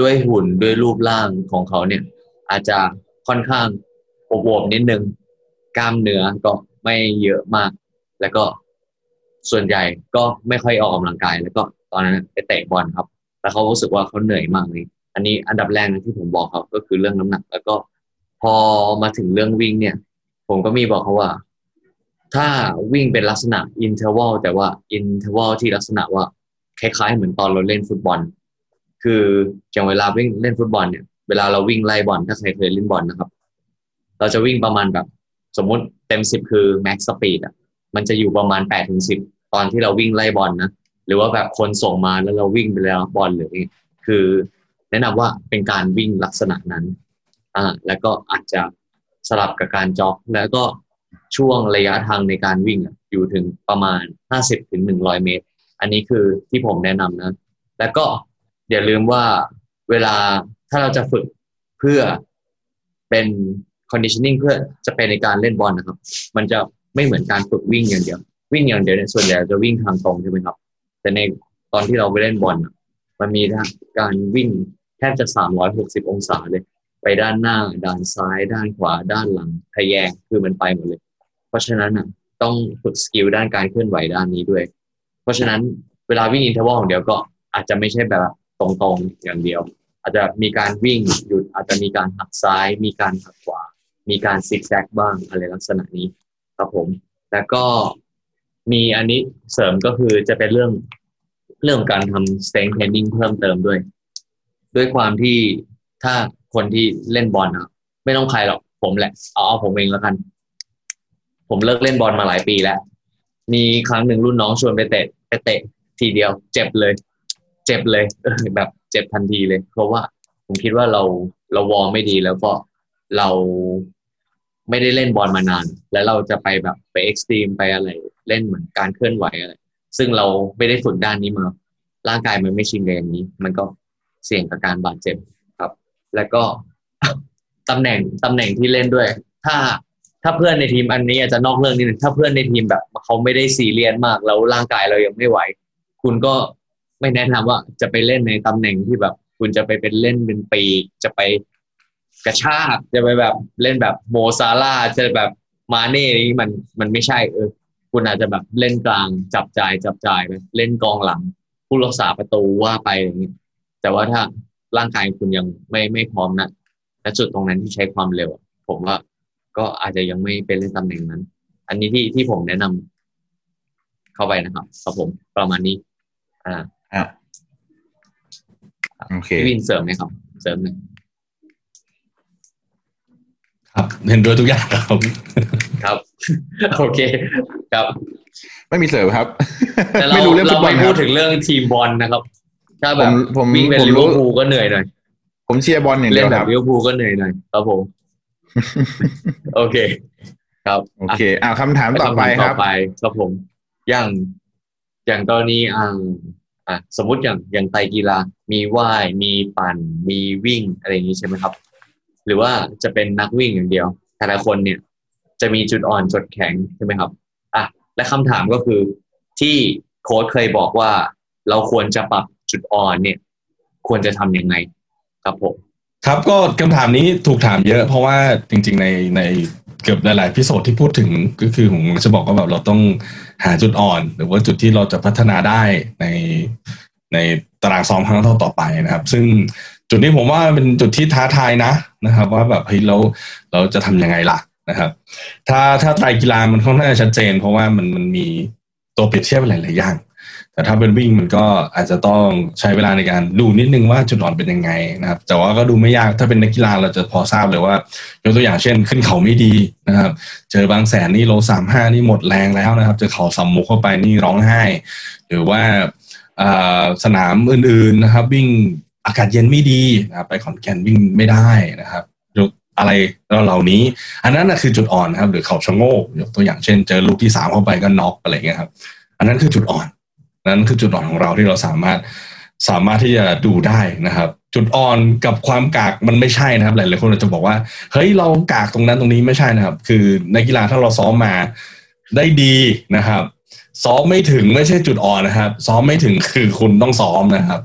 ด้วยหุ่นด้วยรูปร่างของเขาเนี่ยอาจจะค่อนข้างอวบๆนิดนึงกล้ามเนื้อก็ไม่เยอะมากแล้วก็ส่วนใหญ่ก็ไม่ค่อยออกกำลังกายแล้วก็ตอนนั้นไปเตะบอลครับแล้วเขารู้สึกว่าเขาเหนื่อยมากเลยอันนี้อันดับแรกที่ผมบอกเขาก็คือเรื่องน้ำหนักแล้วก็พอมาถึงเรื่องวิ่งเนี่ยผมก็มีบอกเขาว่าถ้าวิ่งเป็นลักษณะอินเทอร์วัลแต่ว่าอินเทอร์วัลที่ลักษณะว่าคล้ายๆเหมือนตอนเราเล่นฟุตบอลคืออย่างเวลาวิ่งเล่นฟุตบอลเนี่ยเวลาเราวิ่งไล่บอลถ้าใครเคยเล่นบอลนะครับเราจะวิ่งประมาณแบบสมมติเต็ม10คือแม็กซ์สปีดอ่ะมันจะอยู่ประมาณ 8-10 ตอนที่เราวิ่งไล่บอลนะหรือว่าแบบคนส่งมาแล้วเราวิ่งไปแล้วบอลหรือคือแนะนำว่าเป็นการวิ่งลักษณะนั้นแล้วก็อาจจะสลับกับการจ็อกแล้วก็ช่วงระยะทางในการวิ่งอยู่ถึงประมาณ 50-100 เมตรอันนี้คือที่ผมแนะนำนะแล้วก็อย่าลืมว่าเวลาถ้าเราจะฝึกเพื่อเป็น conditioning เพื่อจะเป็นในการเล่นบอลนะครับมันจะไม่เหมือนการฝึกวิ่งอย่างเดียววิ่งอย่างเดียวเนี่ยส่วนใหญ่จะวิ่งทางตรงใช่ไหมครับแต่ในตอนที่เราไปเล่นบอลมันมีการวิ่งแทบจะ360องศาเลยไปด้านหน้าด้านซ้ายด้านขวาด้านหลังทะแยงคือมันไปหมดเลยเพราะฉะนั้นน่ะต้องฝึกสกิลด้านการเคลื่อนไหวด้านนี้ด้วยเพราะฉะนั้นเวลาวิ่งอินเทอร์วัลของเดียวก็อาจจะไม่ใช่แบบตรงๆอย่างเดียวอาจจะมีการวิ่งหยุดอาจจะมีการหักซ้ายมีการหักขวามีการซิกแซกบ้างอะไรลักษณะนี้ครับผมแล้วก็มีอันนี้เสริมก็คือจะเป็นเรื่องการทำ strength training เพิ่มเติมด้วยความที่ถ้าคนที่เล่นบอลนะไม่ต้องใครหรอกผมแหละเอาผมเองแล้วกันผมเลิกเล่นบอลมาหลายปีแล้วมีครั้งหนึ่งรุ่นน้องชวนไปเตะทีเดียวเจ็บเลยแบบเจ็บทันทีเลยเพราะว่าผมคิดว่าเราวอร์มไม่ดีแล้วก็เราไม่ได้เล่นบอลมานานแล้วเราจะไปแบบไปเอ็กซ์ตรีมไปอะไรเล่นเหมือนการเคลื่อนไหวอะไรซึ่งเราไม่ได้ฝึกด้านนี้มาร่างกายมันไม่ชินกับอย่างนี้มันก็เสี่ยงกับการบาดเจ็บครับแล้วก็ตำแหน่งที่เล่นด้วยถ้าเพื่อนในทีมอันนี้อาจจะนอกเรื่องนิดนึงถ้าเพื่อนในทีมแบบเขาไม่ได้ซีเรียสมากแล้วร่างกายเรายังไม่ไหวคุณก็ไม่แนะนำว่าจะไปเล่นในตำแหน่งที่แบบคุณจะไปเป็นเล่นเป็นปีจะไปกระชากจะไปแบบเล่นแบบโมซาร่าจะแบบมาเน่นี่มันไม่ใช่คุณอาจจะแบบเล่นกลางจับจ่ายไปเล่นกองหลังผู้รักษาประตูว่าไปอย่างนี้แต่ว่าถ้าร่างกายคุณยังไม่พร้อมนะ และจุดตรงนั้นที่ใช้ความเร็วผมว่าก็อาจจะยังไม่เป็นเล่นตำแหน่งนั้นอันนี้ที่ผมแนะนำเข้าไปนะครับครับผมประมาณนี้โอเคพี่วินเสริมไหมครับเสริมหนึ่งครับเห็นด้วยทุกอย่างครับผมครับโอเคครับไม่มีเสริมครับแต่เราไม่พูดถึงเรื่องทีมบอลนะครับถ้าแบบวิ่งเป็นลิเวอร์พูลก็เหนื่อยหน่อยผมเชียร์บอลอย่างเดียวครับลิเวอร์พูลก็เหนื่อยหน่อยครับผมโอเคครับโอเคคำถามต่อไปครับครับผมอย่างตอนนี้สมมุติอย่างไตรกีฬามีว่ายมีปั่นมีวิ่งอะไรอย่างนี้ใช่ไหมครับหรือว่าจะเป็นนักวิ่งอย่างเดียวแต่ละคนเนี่ยจะมีจุดอ่อนจุดแข็งใช่ไหมครับและคำถามก็คือที่โค้ชเคยบอกว่าเราควรจะปรับจุดอ่อนเนี่ยควรจะทำยังไงครับผมครับก็คำถามนี้ถูกถามเยอะเพราะว่าจริงๆในเกือบหลายๆพิโซดที่พูดถึงก็คือผมจะบอกว่าแบบเราต้องหาจุดอ่อนหรือว่าจุดที่เราจะพัฒนาได้ในตารางซ้อมครั้งต่อไปนะครับซึ่งจุดนี้ผมว่าเป็นจุดที่ท้าทายนะครับว่าแบบเฮ้ยเราจะทำยังไงล่ะนะครับถ้าไตรกีฬามันค่อนข้างชัดเจนเพราะว่ามันมีตัวเปรียบเทียบหลายๆอย่างแต่ถ้าเป็นวิ่งมันก็อาจจะต้องใช้เวลาในการดูนิดนึงว่าจุดอ่อนเป็นยังไงนะครับแต่ว่าก็ดูไม่ยากถ้าเป็นนักกีฬาเราจะพอทราบเลยว่ายกตัวอย่างเช่นขึ้นเขาไม่ดีนะครับเจอบางแสนนี่โล35นี่หมดแรงแล้วนะครับเจอเขาสามมุกเข้าไปนี่ร้องไห้หรือว่าสนามอื่นๆนะครับวิ่งอากาศเย็นไม่ดีนะครับไปขอนแก่นวิ่งไม่ได้นะครับอะไรเหล่านี้อันนั้นนะคือจุดอ่อนนะครับหรือเขาชะโงกยกตัวอย่างเช่นเจอลูกที่3เข้าไปก็น็อกอะไรเงี้ยครับอันนั้นคือจุดอ่อนนั้นคือจุดอ่อนของเราที่เราสามารถที่จะดูได้นะครับจุดอ่อนกับความกากมันไม่ใช่นะครับหลายคนจะบอกว่าเฮ้ยเรากากตรงนั้นตรงนี้ไม่ใช่นะครับคือในกีฬาถ้าเราซ้อมมาได้ดีนะครับซ้อมไม่ถึงไม่ใช่จุดอ่อนนะครับซ้อมไม่ถึงคือคุณต้องซ้อมนะครับ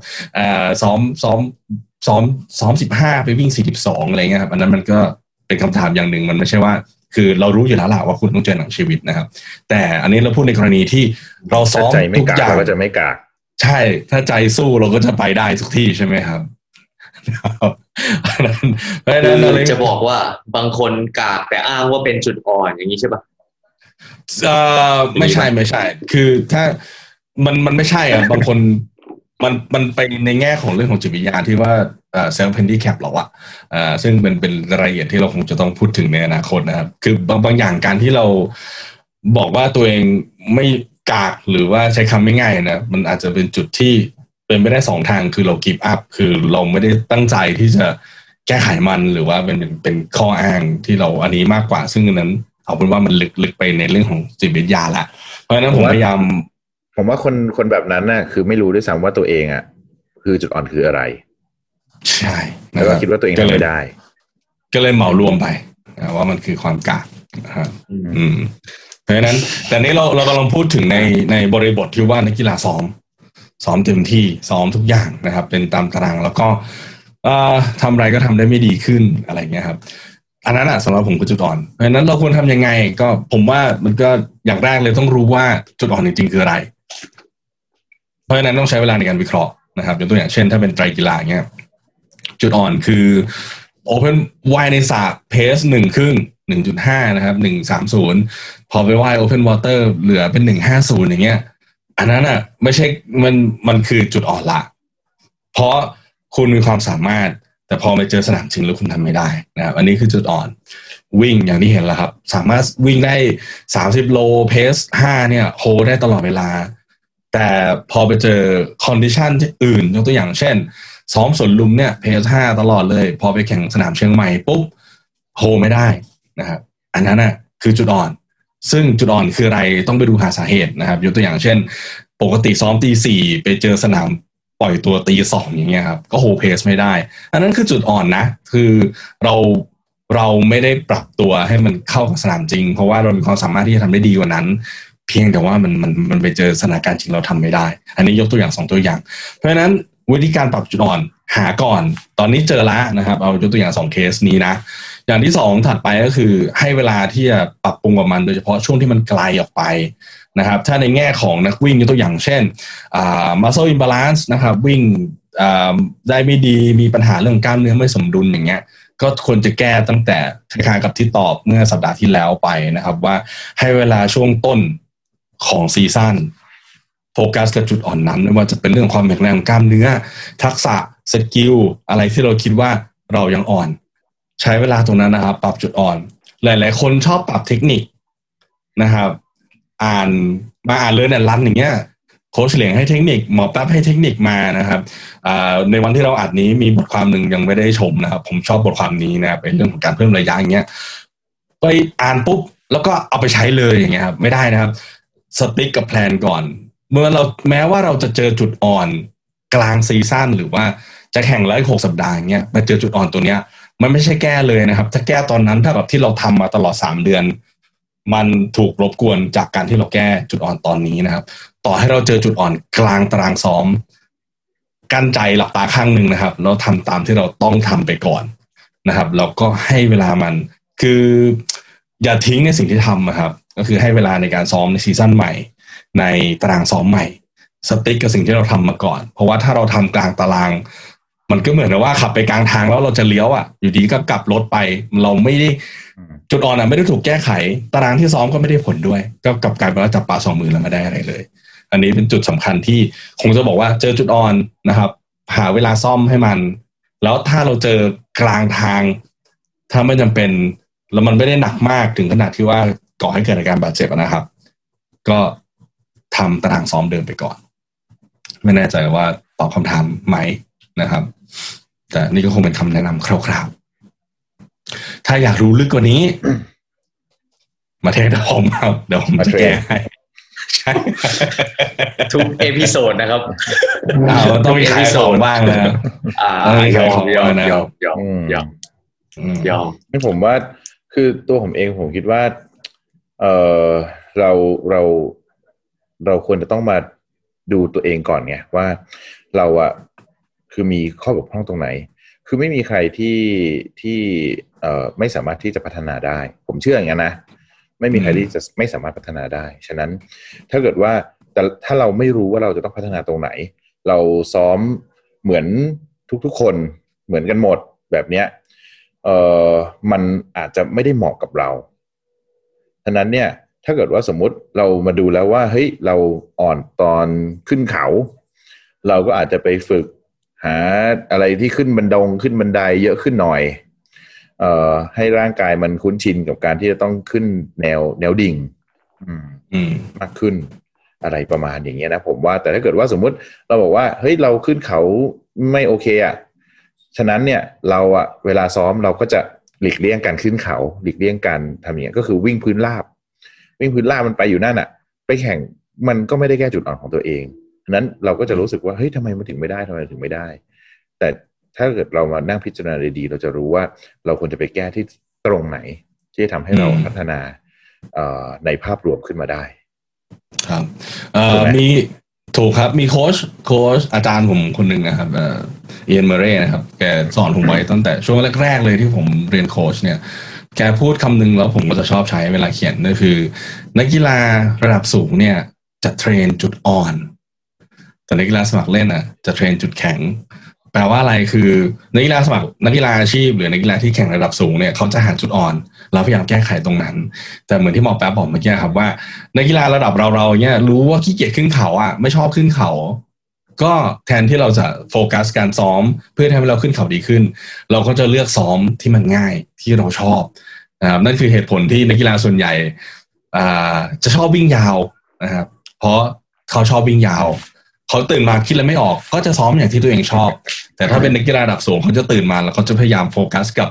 ซ้อม15ไปวิ่ง42อะไรเงี้ยครับอันนั้นมันก็เป็นคำถามอย่างหนึ่งมันไม่ใช่ว่าคือเรารู้อยู่แล้วล่ะว่าคุณต้องเจอหนังชีวิตนะครับแต่อันนี้เราพูดในกรณีที่เราซ้อมทุกอย่างเราก็จะไม่กากใช่ถ้าใจสู้เราก็จะไปได้ทุกที่ใช่ไหมครับคือจะบอกว่าบางคนกากแต่อ้างว่าเป็นจุดอ่อนอย่างนี้ใช่ปะไม่ใช่คือถ้ามันไม่ใช่อ่ะบางคนมันไปในแง่ของเรื่องของจิตวิทยาที่ว่าself handicap หรอวะซึ่งเป็นรายละเอียดที่เราคงจะต้องพูดถึงในอนาคตนะครับคือบางอย่างการที่เราบอกว่าตัวเองไม่กากหรือว่าใช้คำไม่ง่ายนะมันอาจจะเป็นจุดที่เป็นไปได้สองทางคือเรา give up คือเราไม่ได้ตั้งใจที่จะแก้ไขมันหรือว่าเป็นข้ออ้างที่เราอันนี้มากกว่าซึ่งนั้นเอาเป็นว่ามันลึกไปในเรื่องของจิตวิทยาละเพราะฉะนั้นผมพยายามผมว่าคนแบบนั้นน่ะคือไม่รู้ด้วยซ้ำว่าตัวเองอ่ะคือจุดอ่อนคืออะไรใช่แล้วก็คิดว่าตัวเองทำไม่ได้ก็เลยเหมารวมไปว่ามันคือความกากนะครับเพราะฉะนั้นแต่นี้เรากำลังพูดถึงในบริบทที่ว่านักกีฬาซ้อมเต็มที่ซ้อมทุกอย่างนะครับเป็นตามตารางแล้วก็ทำอะไรก็ทำได้ไม่ดีขึ้นอะไรเงี้ยครับอันนั้นอ่ะสำหรับผมคือจุดอ่อนเพราะฉะนั้นเราควรทำยังไงก็ผมว่ามันก็อย่างแรกเลยต้องรู้ว่าจุดอ่อนจริงๆคืออะไรเพราะฉะนั้นต้องใช้เวลาในการวิเคราะห์นะครับยกตัวอย่างเช่นถ้าเป็นไตรกีฬาเงี้ยจุดอ่อนคือ Open ว่ายในสระเพส1ครึ่ง 1.5 นะครับ 1.30 พอไปว่าย Open Water เหลือเป็น 1.50 อย่างเงี้ยอันนั้นอ่ะไม่ใช่มันคือจุดอ่อนละเพราะคุณมีความสามารถแต่พอไปเจอสนามจริงแล้วคุณทำไม่ได้นะครับอันนี้คือจุดอ่อนวิ่งอย่างที่เห็นแล้วครับสามารถวิ่งได้30โลเพส5เนี่ยโฮได้ตลอดเวลาแต่พอไปเจอคอนดิชันที่อื่นยกตัวอย่างเช่นซ้อมสวนลุมเนี่ยเพส5ตลอดเลยพอไปแข่งสนามเชียงใหม่ปุ๊บโฮไม่ได้นะครับอันนั้นน่ะคือจุดอ่อนซึ่งจุดอ่อนคืออะไรต้องไปดูหาสาเหตุนะครับยกตัวอย่างเช่นปกติซ้อมตี4ไปเจอสนามปล่อยตัวตี2อย่างเงี้ยครับก็โฮเพสไม่ได้อันนั้นคือจุดอ่อนนะคือเราไม่ได้ปรับตัวให้มันเข้ากับสนามจริงเพราะว่าเรามีความสามารถที่จะทำได้ดีกว่านั้นเพียงแต่ว่ามันไปเจอสถานการณ์จริงเราทำไม่ได้อันนี้ยกตัวอย่าง2ตัวอย่างเพราะฉะนั้นวิธีการปรับจุดอ่อนหาก่อนตอนนี้เจอละนะครับเอายกตัวอย่าง2เคสนี้นะอย่างที่2ถัดไปก็คือให้เวลาที่จะปรับปรุงกับมันโดยเฉพาะช่วงที่มันไกลออกไปนะครับถ้าในแง่ของนักวิ่งยกตัวอย่างเช่นmuscle imbalance นะครับวิ่งได้ไม่ดีมีปัญหาเรื่องกล้ามเนื้อไม่สมดุลอย่างเงี้ย ก็ควรจะแก้ตั้งแต่คล้ายๆกับที่ตอบเมื่อสัปดาห์ที่แล้วไปนะครับว่าให้เวลาช่วงต้นของซีซั่นโฟกัสกับจุดอ่อนนั้นไม่ว่าจะเป็นเรื่องความแข็งแรงของกล้ามเนื้อทักษะสกิลอะไรที่เราคิดว่าเรายังอ่อนใช้เวลาตรงนั้นนะครับปรับจุดอ่อนหลายๆคนชอบปรับเทคนิคนะครับอ่าน Learn and Run อย่างเงี้ยโค้ชเหลียงให้เทคนิคหมอแป๊บให้เทคนิคมานะครับในวันที่เราอัดนี้มีบทความนึงยังไม่ได้ชมนะครับผมชอบบทความนี้นะครับเป็นเรื่องของการเพิ่มระยะอย่างเงี้ยไปอ่านปุ๊บแล้วก็เอาไปใช้เลยอย่างเงี้ยครับไม่ได้นะครับสติ๊กกับแพลนก่อนเมื่อเราแม้ว่าเราจะเจอจุดอ่อนกลางซีซั่นหรือว่าจะแข่งแล้วอีก6สัปดาห์อย่างเงี้ยมาเจอจุดอ่อนตัวเนี้ยมันไม่ใช่แก้เลยนะครับถ้าแก้ตอนนั้นถ้าแบบที่เราทำมาตลอด3เดือนมันถูกรบกวนจากการที่เราแก้จุดอ่อนตอนนี้นะครับต่อให้เราเจอจุดอ่อนกลางตารางซ้อมกั้นใจหลับตาข้างนึงนะครับแล้วทำตามที่เราต้องทำไปก่อนนะครับแล้วก็ให้เวลามันคืออย่าทิ้งในสิ่งที่ทำนะครับก็คือให้เวลาในการซ้อมในซีซั่นใหม่ในตารางซ้อมใหม่สติ๊กกับสิ่งที่เราทำมาก่อนเพราะว่าถ้าเราทำกลางตารางมันก็เหมือนกับว่าขับไปกลางทางแล้วเราจะเลี้ยวอ่ะอยู่ดีก็กลับรถไปเราไม่ได้จุดอ่อนอ่ะไม่ได้ถูกแก้ไขตารางที่ซ้อมก็ไม่ได้ผลด้วยก็กลับกลายเป็นว่าจับปลาสองมือแล้วไม่ได้อะไรเลยอันนี้เป็นจุดสำคัญที่คงจะบอกว่าเจอจุดอ่อนนะครับหาเวลาซ่อมให้มันแล้วถ้าเราเจอกลางทางถ้าไม่จำเป็นแล้วมันไม่ได้หนักมากถึงขนาดที่ว่าก่อให้เกิดอาการบาดเจ็บนะครับก็ทำตารางซ้อมเดิมไปก่อนไม่แน่ใจว่าตอบคำถามไหมนะครับแต่นี่ก็คงเป็นคำแนะนำคร่าวๆถ้าอยากรู้ลึกกว่านี้ มาเทสดอมครับเดี๋ยวผมจะแก้ให้ใช่ทุกเอพิโซดนะครับต้องมีเอพิโซดบ้างนะยอมนี่ผมว่าคือตัวผมเองผมคิดว่าเราควรจะต้องมาดูตัวเองก่อนไงว่าเราอะคือมีข้อบกพร่องตรงไหนคือไม่มีใครที่ไม่สามารถที่จะพัฒนาได้ผมเชื่ออย่างนั้นนะไม่มีใครที่จะไม่สามารถพัฒนาได้ฉะนั้นถ้าเกิดว่าแต่ถ้าเราไม่รู้ว่าเราจะต้องพัฒนาตรงไหนเราซ้อมเหมือนทุกๆคนเหมือนกันหมดแบบเนี้ยมันอาจจะไม่ได้เหมาะกับเราฉะนั้นเนี่ยถ้าเกิดว่าสมมุติเรามาดูแล้วว่าเฮ้ยเราอ่อนตอนขึ้นเขาเราก็อาจจะไปฝึกหาอะไรที่ขึ้นบันไดเยอะขึ้นหน่อยให้ร่างกายมันคุ้นชินกับการที่จะต้องขึ้นแนวดิ่งมากขึ้นอะไรประมาณอย่างเงี้ยนะผมว่าแต่ถ้าเกิดว่าสมมุติเราบอกว่าเฮ้ยเราขึ้นเขาไม่โอเคอ่ะฉะนั้นเนี่ยเราอ่ะเวลาซ้อมเราก็จะหลีกเลี่ยงการขึ้นเขาหลีกเลี่ยงการทำอย่างเงี้ยก็คือวิ่งพื้นราบมันไปอยู่นั่นอ่ะไปแข่งมันก็ไม่ได้แก้จุดอ่อนของตัวเองนั้นเราก็จะรู้สึกว่าเฮ้ยทำไมมันถึงไม่ได้แต่ถ้าเกิดเรามานั่งพิจารณาดีๆเราจะรู้ว่าเราควรจะไปแก้ที่ตรงไหนที่จะทำให้เราพัฒนาในภาพรวมขึ้นมาได้ครับมีถูกครับมีโค้ชอาจารย์ผมคนหนึ่งนะครับเอียนเมเร่นะครับแกสอนผมไว้ตั้งแต่ช่วงแรกๆเลยที่ผมเรียนโค้ชเนี่ยแกพูดคำหนึ่งแล้วผมก็จะชอบใช้เวลาเขียนก็คือนักกีฬาระดับสูงเนี่ยจะเทรนจุดอ่อนแต่นักกีฬาสมัครเล่นอ่ะจะเทรนจุดแข็งแปลว่าอะไรคือนักกีฬาอาชีพหรือนักกีฬาที่แข่งระดับสูงเนี่ยเขาจะหาจุดอ่อนแล้วพยายามแก้ไขตรงนั้นแต่เหมือนที่หมอแป๊บบอกเมื่อกี้ครับว่านักกีฬาระดับเราเนี่ยรู้ว่าขี้เกียจขึ้นเขาอ่ะไม่ชอบขึ้นเขาก็แทนที่เราจะโฟกัสการซ้อมเพื่อให้เราขึ้นเขาดีขึ้นเราก็จะเลือกซ้อมที่มันง่ายที่เราชอบนะครับนั่นคือเหตุผลที่นักกีฬาส่วนใหญ่จะชอบวิ่งยาวนะครับเพราะเขาชอบวิ่งยาวเขาตื่นมาคิดแล้วไม่ออกก็จะซ้อมอย่างที่ตัวเองชอบแต่ถ้าเป็นนักกีฬาระดับสูงเขาจะตื่นมาแล้วเขาจะพยายามโฟกัสกับ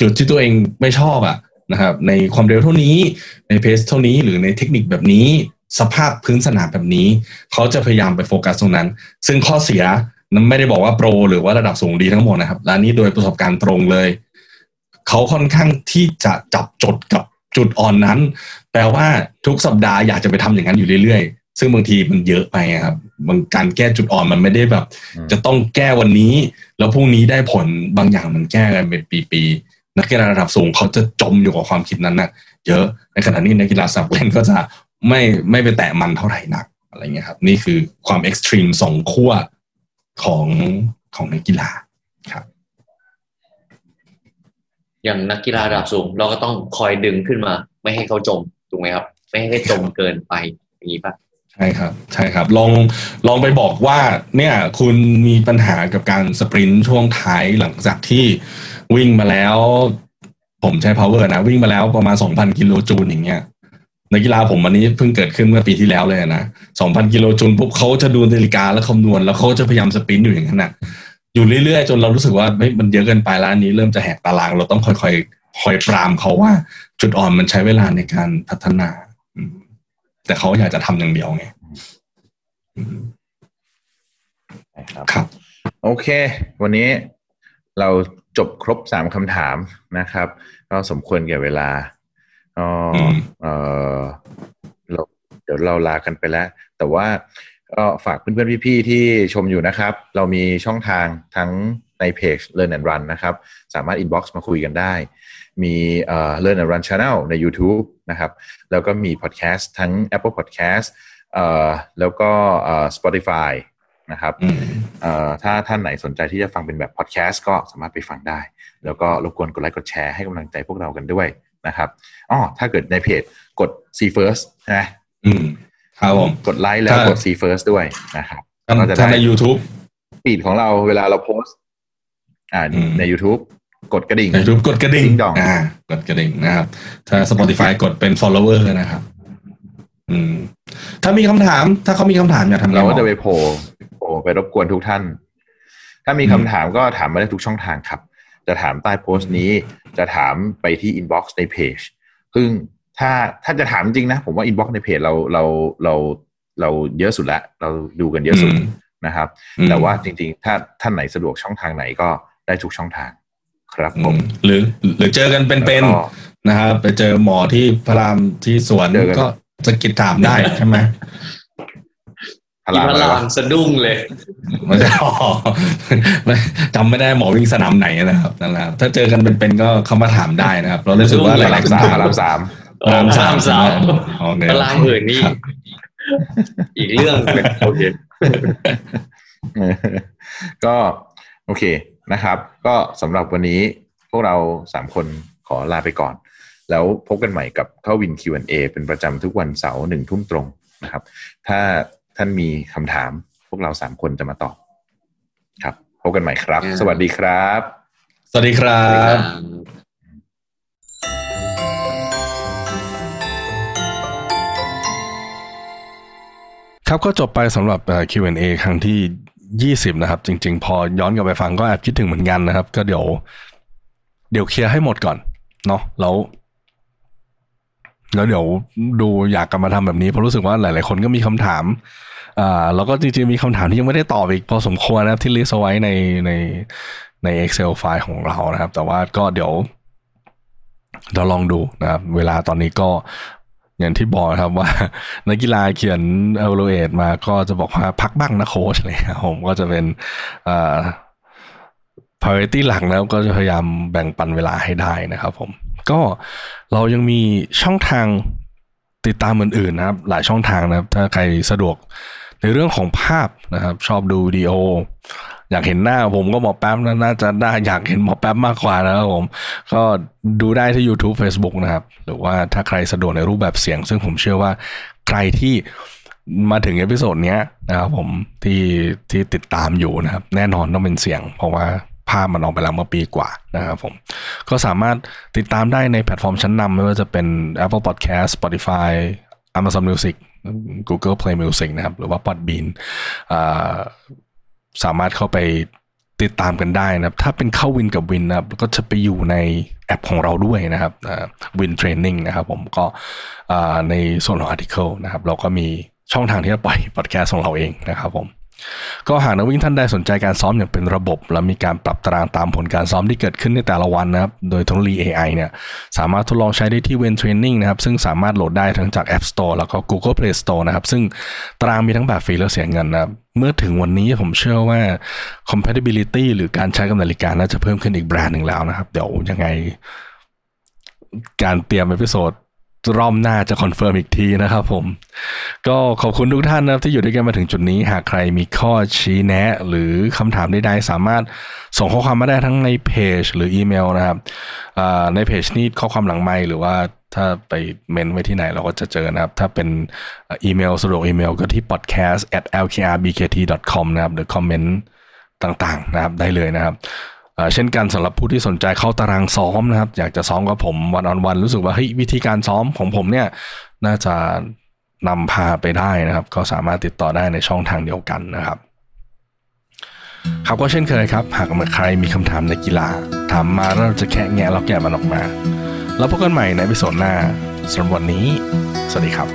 จุดที่ตัวเองไม่ชอบอ่ะนะครับในความเร็วเท่านี้ในเพสเท่านี้หรือในเทคนิคแบบนี้สภาพพื้นสนามแบบนี้เขาจะพยายามไปโฟกัสตรงนั้นซึ่งข้อเสียนั้นไม่ได้บอกว่าโปรหรือว่าระดับสูงดีทั้งหมดนะครับและนี่โดยประสบการณ์ตรงเลยเขาค่อนข้างที่จะจับจดกับจุดอ่อนนั้นแปลว่าทุกสัปดาห์อยากจะไปทำอย่างนั้นอยู่เรื่อยๆซึ่งบางทีมันเยอะไปครับบางการแก้จุดอ่อนมันไม่ได้แบบจะต้องแก้วันนี้แล้วพรุ่งนี้ได้ผลบางอย่างมันแก้กันเป็นปีๆนักกีฬาระดับสูงเขาจะจมอยู่กับความคิดนั้นน่ะเยอะในขณะนี้นักกีฬาสมัครเล่นก็จะไม่ไปแตะมันเท่าไหร่นักอะไรเงี้ยครับนี่คือความเอ็กซ์ตรีมสองขั้วของนักกีฬาครับ อย่างนักกีฬาระดับสูงเราก็ต้องคอยดึงขึ้นมาไม่ให้เขาจมถูกไหมครับไม่ให้จมเกินไปอย่างนี้ป่ะใช่ครับใช่ครับลองไปบอกว่าเนี่ยคุณมีปัญหากับการสปรินต์ช่วงท้ายหลังจากที่วิ่งมาแล้วผมใช้ power นะวิ่งมาแล้วประมาณ 2,000 กิโลจูลอย่างเงี้ยนักกีฬาผมอันนี้เพิ่งเกิดขึ้นเมื่อปีที่แล้วเลยนะ 2,000 กิโลจูลปุ๊บเขาจะดูนาฬิกาแล้วคำนวณแล้วเขาจะพยายามสปรินต์อยู่อย่างนั้นน่ะอยู่เรื่อยๆจนเรารู้สึกว่าเฮ้ยมันเยอะเกินไปแล้วอันนี้เริ่มจะแหกตารางเราต้องค่อยปรามเขาว่าจุดอ่อนมันใช้เวลาในการพัฒนาแต่เขาอยากจะทำอย่างเดียวไงครับครับโอเควันนี้เราจบครบ3คำถามนะครับก็สมควรแก่เวลาเดี๋ยวเราลากันไปแล้วแต่ว่าก็ฝากเพื่อนๆพี่ๆที่ชมอยู่นะครับเรามีช่องทางทั้งในเพจ Learn and Run นะครับสามารถ inbox มาคุยกันได้มีLearn and Run Channel ใน YouTube นะครับแล้วก็มี podcast ทั้ง Apple Podcast แล้วก็Spotify นะครับถ้าท่านไหนสนใจที่จะฟังเป็นแบบ podcast ก็สามารถไปฟังได้แล้วก็รบกวนกดไลค์กดแชร์ให้กำลังใจพวกเรากันด้วยนะครับอ๋อถ้าเกิดในเพจกด See First ใช่ไหมครับผมกดไลค์แล้วกด See First ด้วยนะครับก็จะได้ใน YouTube ฟีดของเราเวลาเราโพสต์ใน YouTube กดกระดิ่ง YouTube กดกระดิ่งกดกระดิ่งนะครับถ้า Spotify กดเป็น follower นะครับถ้ามีคำถามถ้าเขามีคำถามอยากทำอะไรเราก็จะไปโพลไปรบกวนทุกท่านถ้ามีคำถามก็ถามมาได้ทุกช่องทางครับจะถามใต้โพสต์นี้จะถามไปที่ inbox ในเพจซึ่งถ้าจะถามจริงนะผมว่า inbox ในเพจเราเยอะสุดละเราดูกันเยอะสุดนะครับแต่ว่าจริงๆถ้าท่านไหนสะดวกช่องทางไหนก็ได้ทุกช่องทางครับผมหรือเจอกันเป็นๆนะครับไปเจอหมอที่พระรามที่สวนก็สะกิดถามได้ใช่ไหมพระรามสะดุ้งเลยมันจะจำไม่ได้หมอวิ่งสนามไหนนะครับนั่นแหละถ้าเจอกันเป็นๆก็เข้ามาถามได้นะครับเรารู้สึกว่าหลายๆสามพระราม 3พระรามอื่นนี่อีกเรื่องโอเคก็โอเคนะครับก็สำหรับวันนี้พวกเรา3คนขอลาไปก่อนแล้วพบกันใหม่กับเข้าวิน Q&A เป็นประจำทุกวันเสาร์ 1 ทุ่มตรงนะครับถ้าท่านมีคำถามพวกเรา3คนจะมาตอบครับพบกันใหม่ครับสวัสดีครับสวัสดีครับครับก็จบไปสำหรับ Q&A ครั้งที่20นะครับจริงๆพอย้อนกลับไปฟังก็แอบคิดถึงเหมือนกันนะครับก็เดี๋ยวเคลียร์ให้หมดก่อนเนาะแล้วเดี๋ยวดูอยากกลับมาทำแบบนี้เพราะรู้สึกว่าหลายๆคนก็มีคำถามแล้วก็จริงๆมีคำถามที่ยังไม่ได้ตอบอีกพอสมควรนะครับที่ลิสต์เอาไว้ใน Excel ไฟล์ของเรานะครับแต่ว่าก็เดี๋ยวลองดูนะครับเวลาตอนนี้ก็อย่างที่บอกครับว่านักกีฬาเขียน evaluate มาก็จะบอกว่าพักบ้างนะโค้ชเลยครับผมก็จะเป็น priority หลักแล้วก็จะพยายามแบ่งปันเวลาให้ได้นะครับผมก็เรายังมีช่องทางติดตามอื่นๆนะครับหลายช่องทางนะครับถ้าใครสะดวกในเรื่องของภาพนะครับชอบดูวิดีโออยากเห็นหน้าผมก็หมอแป๊บน่าจะอยากเห็นหมอแป๊บมากกว่านะครับผมก็ดูได้ที่ YouTube Facebook นะครับหรือว่าถ้าใครสะดวกในรูปแบบเสียงซึ่งผมเชื่อว่าใครที่มาถึงเอพิโซดเนี้ยนะครับผมที่ติดตามอยู่นะครับแน่นอนต้องเป็นเสียงเพราะว่าภาพมันออกไปแล้วเมื่อปีกว่านะครับผมก็สามารถติดตามได้ในแพลตฟอร์มชั้นนำไม่ว่าจะเป็น Apple Podcast Spotify Amazon Music Google Play Music นะครับหรือว่า Podbean สามารถเข้าไปติดตามกันได้นะครับถ้าเป็นเข้าวินกับวินนะครับก็จะไปอยู่ในแอปของเราด้วยนะครับวินเทรนนิ่งนะครับผมก็ในส่วนของ article นะครับเราก็มีช่องทางที่จะปล่อย podcast ของเราเองนะครับผมก็หากนักวิ่งท่านใดสนใจการซ้อมอย่างเป็นระบบและมีการปรับตารางตามผลการซ้อมที่เกิดขึ้นในแต่ละวันนะครับโดยเทคโนโลยี AI เนี่ยสามารถทดลองใช้ได้ที่ When Training นะครับซึ่งสามารถโหลดได้ทั้งจาก App Store แล้วก็ Google Play Store นะครับซึ่งตารางมีทั้งแบบฟรีและเสียเงินนะครับเมื่อถึงวันนี้ผมเชื่อว่า compatibility หรือการใช้กับนาฬิกาน่าจะเพิ่มขึ้นอีกแบรนด์หนึ่งแล้วนะครับเดี๋ยวยังไงการเตรียมเอพิโซด รอบหน้าจะคอนเฟิร์มอีกทีนะครับผมก็ขอบคุณทุกท่านนะครับที่อยู่ด้วยกันมาถึงจุดนี้หากใครมีข้อชี้แนะหรือคำถามใดๆสามารถส่งข้อความมาได้ทั้งในเพจหรืออีเมลนะครับในเพจนี่ข้อความหลังไมค์หรือว่าถ้าไปเมนไว้ที่ไหนเราก็จะเจอนะครับถ้าเป็นอีเมลสะดวกอีเมลก็ที่ podcast@lkrbkt.com นะครับหรือคอมเมนต์ต่างๆนะครับได้เลยนะครับเช่นกันสำหรับผู้ที่สนใจเข้าตารางซ้อมนะครับอยากจะซ้อมกับผมวันออนวันรู้สึกว่าเฮ้ยวิธีการซ้อมของผมเนี่ยน่าจะนำพาไปได้นะครับก็สามารถติดต่อได้ในช่องทางเดียวกันนะครับครับก็เช่นเคยครับหากใครมีคำถามในกีฬาถามมาเราจะแคะแงะแล้วแกะมันออกมาแล้วพบกันใหม่ในเอพิโซดหน้าสำหรับวันนี้สวัสดีครับ